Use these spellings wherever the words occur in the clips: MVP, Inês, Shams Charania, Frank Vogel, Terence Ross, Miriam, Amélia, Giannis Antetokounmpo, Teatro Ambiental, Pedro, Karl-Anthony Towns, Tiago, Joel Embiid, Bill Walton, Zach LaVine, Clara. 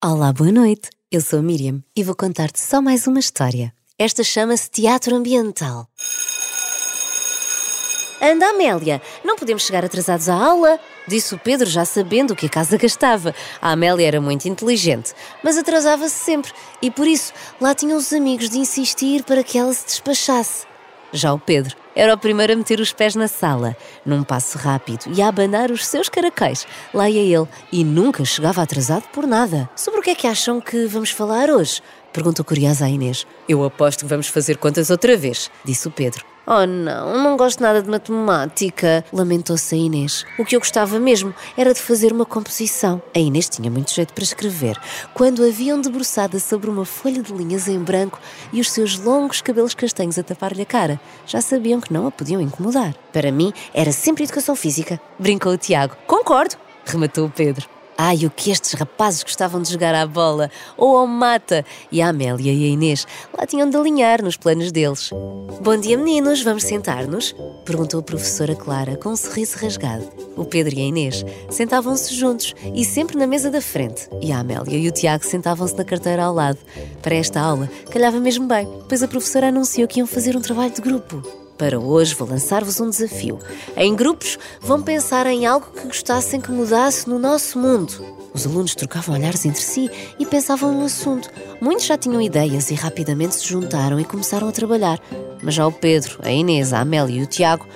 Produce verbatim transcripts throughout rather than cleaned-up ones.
Olá, boa noite. Eu sou a Miriam e vou contar-te só mais uma história. Esta chama-se Teatro Ambiental. Anda, Amélia, não podemos chegar atrasados à aula, disse o Pedro já sabendo o que a casa gastava. A Amélia era muito inteligente, mas atrasava-se sempre e por isso lá tinham os amigos de insistir para que ela se despachasse. Já o Pedro era o primeiro a meter os pés na sala, num passo rápido e a abanar os seus caracóis. Lá ia ele e nunca chegava atrasado por nada. Sobre o que é que acham que vamos falar hoje? Perguntou curiosa a Inês. Eu aposto que vamos fazer contas outra vez, disse o Pedro. Oh não, não gosto nada de matemática, lamentou-se a Inês. O que eu gostava mesmo era de fazer uma composição. A Inês tinha muito jeito para escrever. Quando a viam debruçada sobre uma folha de linhas em branco e os seus longos cabelos castanhos a tapar-lhe a cara, já sabiam que não a podiam incomodar. Para mim, era sempre educação física, brincou o Tiago. Concordo, rematou o Pedro. Ai, o que estes rapazes gostavam de jogar à bola ou ao mata. E a Amélia e a Inês lá tinham de alinhar nos planos deles. Bom dia, meninos, vamos sentar-nos? Perguntou a professora Clara com um sorriso rasgado. O Pedro e a Inês sentavam-se juntos e sempre na mesa da frente. E a Amélia e o Tiago sentavam-se na carteira ao lado. Para esta aula, calhava mesmo bem, pois a professora anunciou que iam fazer um trabalho de grupo. Para hoje vou lançar-vos um desafio. Em grupos, vão pensar em algo que gostassem que mudasse no nosso mundo. Os alunos trocavam olhares entre si e pensavam no assunto. Muitos já tinham ideias e rapidamente se juntaram e começaram a trabalhar. Mas já o Pedro, a Inês, a Amélia e o Tiago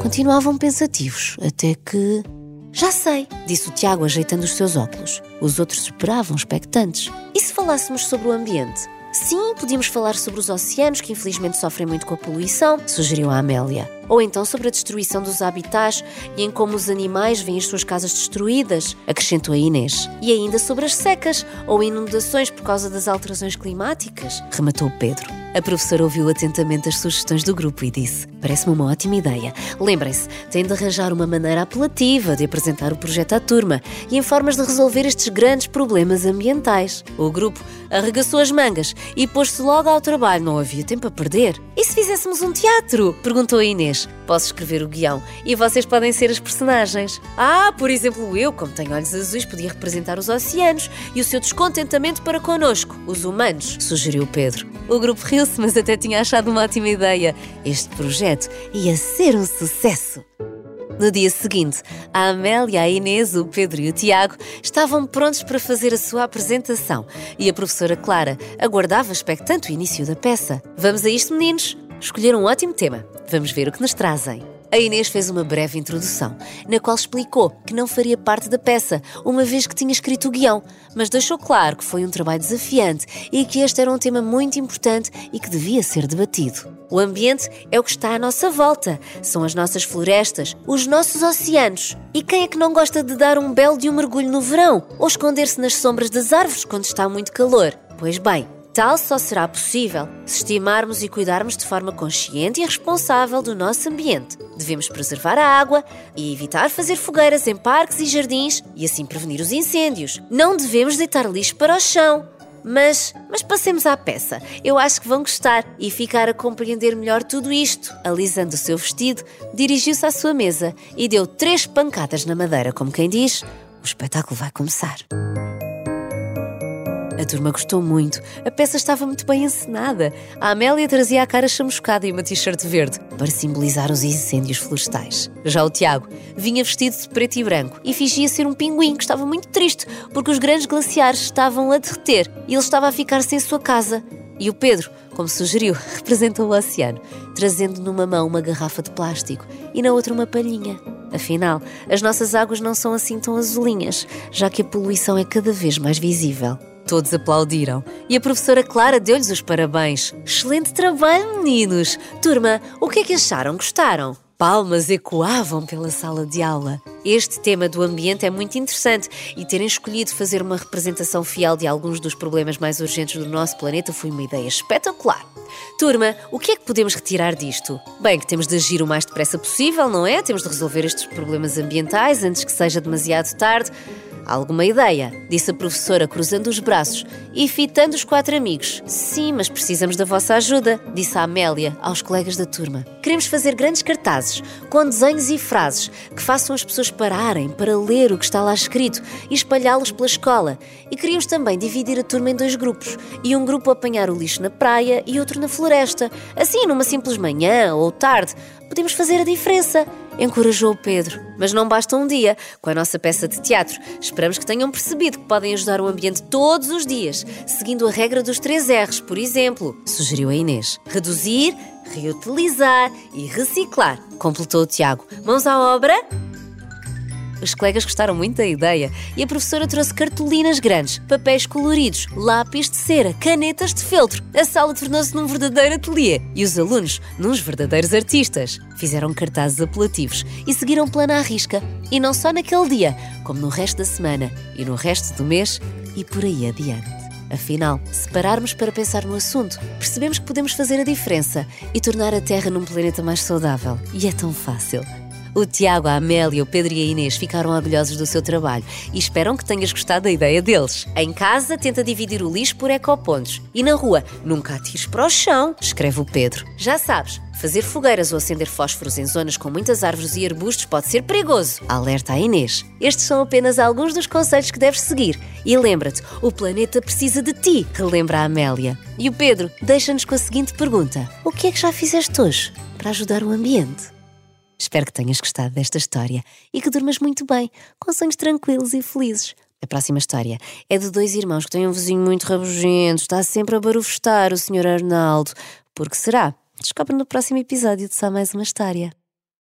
continuavam pensativos, até que... Já sei, disse o Tiago ajeitando os seus óculos. Os outros esperavam expectantes. E se falássemos sobre o ambiente? Sim, podíamos falar sobre os oceanos, que infelizmente sofrem muito com a poluição, sugeriu a Amélia. Ou então sobre a destruição dos habitats e em como os animais veem as suas casas destruídas, acrescentou a Inês. E ainda sobre as secas ou inundações por causa das alterações climáticas, rematou o Pedro. A professora ouviu atentamente as sugestões do grupo e disse: parece-me uma ótima ideia. Lembrem-se, têm de arranjar uma maneira apelativa de apresentar o projeto à turma e em formas de resolver estes grandes problemas ambientais. O grupo arregaçou as mangas e pôs-se logo ao trabalho. Não havia tempo a perder. E se fizéssemos um teatro? Perguntou a Inês. Posso escrever o guião e vocês podem ser as personagens. Ah, por exemplo, eu, como tenho olhos azuis, podia representar os oceanos e o seu descontentamento para connosco, os humanos, sugeriu Pedro. O grupo riu-se, mas até tinha achado uma ótima ideia. Este projeto ia ser um sucesso. No dia seguinte, a Amélia, a Inês, o Pedro e o Tiago estavam prontos para fazer a sua apresentação e a professora Clara aguardava expectante o início da peça. Vamos a isto, meninos? Escolheram um ótimo tema. Vamos ver o que nos trazem. A Inês fez uma breve introdução, na qual explicou que não faria parte da peça, uma vez que tinha escrito o guião, mas deixou claro que foi um trabalho desafiante e que este era um tema muito importante e que devia ser debatido. O ambiente é o que está à nossa volta, são as nossas florestas, os nossos oceanos. E quem é que não gosta de dar um belo de um mergulho no verão ou esconder-se nas sombras das árvores quando está muito calor? Pois bem, tal só será possível se estimarmos e cuidarmos de forma consciente e responsável do nosso ambiente. Devemos preservar a água e evitar fazer fogueiras em parques e jardins e assim prevenir os incêndios. Não devemos deitar lixo para o chão. Mas, mas passemos à peça. Eu acho que vão gostar e ficar a compreender melhor tudo isto. Alisando o seu vestido, dirigiu-se à sua mesa e deu três pancadas na madeira. Como quem diz, o espetáculo vai começar. A turma gostou muito. A peça estava muito bem encenada. A Amélia trazia a cara chamuscada e uma t-shirt verde para simbolizar os incêndios florestais. Já o Tiago vinha vestido de preto e branco e fingia ser um pinguim que estava muito triste porque os grandes glaciares estavam a derreter e ele estava a ficar sem sua casa. E o Pedro, como sugeriu, representou o oceano, trazendo numa mão uma garrafa de plástico e na outra uma palhinha. Afinal, as nossas águas não são assim tão azulinhas, já que a poluição é cada vez mais visível. Todos aplaudiram e a professora Clara deu-lhes os parabéns. Excelente trabalho, meninos! Turma, o que é que acharam? Gostaram? Palmas ecoavam pela sala de aula. Este tema do ambiente é muito interessante e terem escolhido fazer uma representação fiel de alguns dos problemas mais urgentes do nosso planeta foi uma ideia espetacular. Turma, o que é que podemos retirar disto? Bem, que temos de agir o mais depressa possível, não é? Temos de resolver estes problemas ambientais antes que seja demasiado tarde. Alguma ideia? Disse a professora cruzando os braços e fitando os quatro amigos. Sim, mas precisamos da vossa ajuda, disse a Amélia aos colegas da turma. Queremos fazer grandes cartazes, com desenhos e frases, que façam as pessoas pararem para ler o que está lá escrito e espalhá-los pela escola. E queríamos também dividir a turma em dois grupos, e um grupo apanhar o lixo na praia e outro na floresta. Assim, numa simples manhã ou tarde, podemos fazer a diferença, encorajou o Pedro. Mas não basta um dia. Com a nossa peça de teatro, esperamos que tenham percebido que podem ajudar o ambiente todos os dias, seguindo a regra dos três R's, por exemplo, sugeriu a Inês. Reduzir, reutilizar e reciclar, completou o Tiago. Mãos à obra! Os colegas gostaram muito da ideia e a professora trouxe cartolinas grandes, papéis coloridos, lápis de cera, canetas de feltro. A sala tornou-se num verdadeiro ateliê e os alunos nos verdadeiros artistas. Fizeram cartazes apelativos e seguiram o plano à risca. E não só naquele dia, como no resto da semana e no resto do mês e por aí adiante. Afinal, se pararmos para pensar no assunto, percebemos que podemos fazer a diferença e tornar a Terra num planeta mais saudável. E é tão fácil. O Tiago, a Amélia, o Pedro e a Inês ficaram orgulhosos do seu trabalho e esperam que tenhas gostado da ideia deles. Em casa, tenta dividir o lixo por ecopontos. E na rua, nunca atires para o chão, escreve o Pedro. Já sabes, fazer fogueiras ou acender fósforos em zonas com muitas árvores e arbustos pode ser perigoso, alerta a Inês. Estes são apenas alguns dos conselhos que deves seguir. E lembra-te, o planeta precisa de ti, relembra a Amélia. E o Pedro deixa-nos com a seguinte pergunta. O que é que já fizeste hoje para ajudar o ambiente? Espero que tenhas gostado desta história e que durmas muito bem, com sonhos tranquilos e felizes. A próxima história é de dois irmãos que têm um vizinho muito rabugento, está sempre a barufestar o senhor Arnaldo. Por que será? Descobre no próximo episódio de Só Mais Uma História.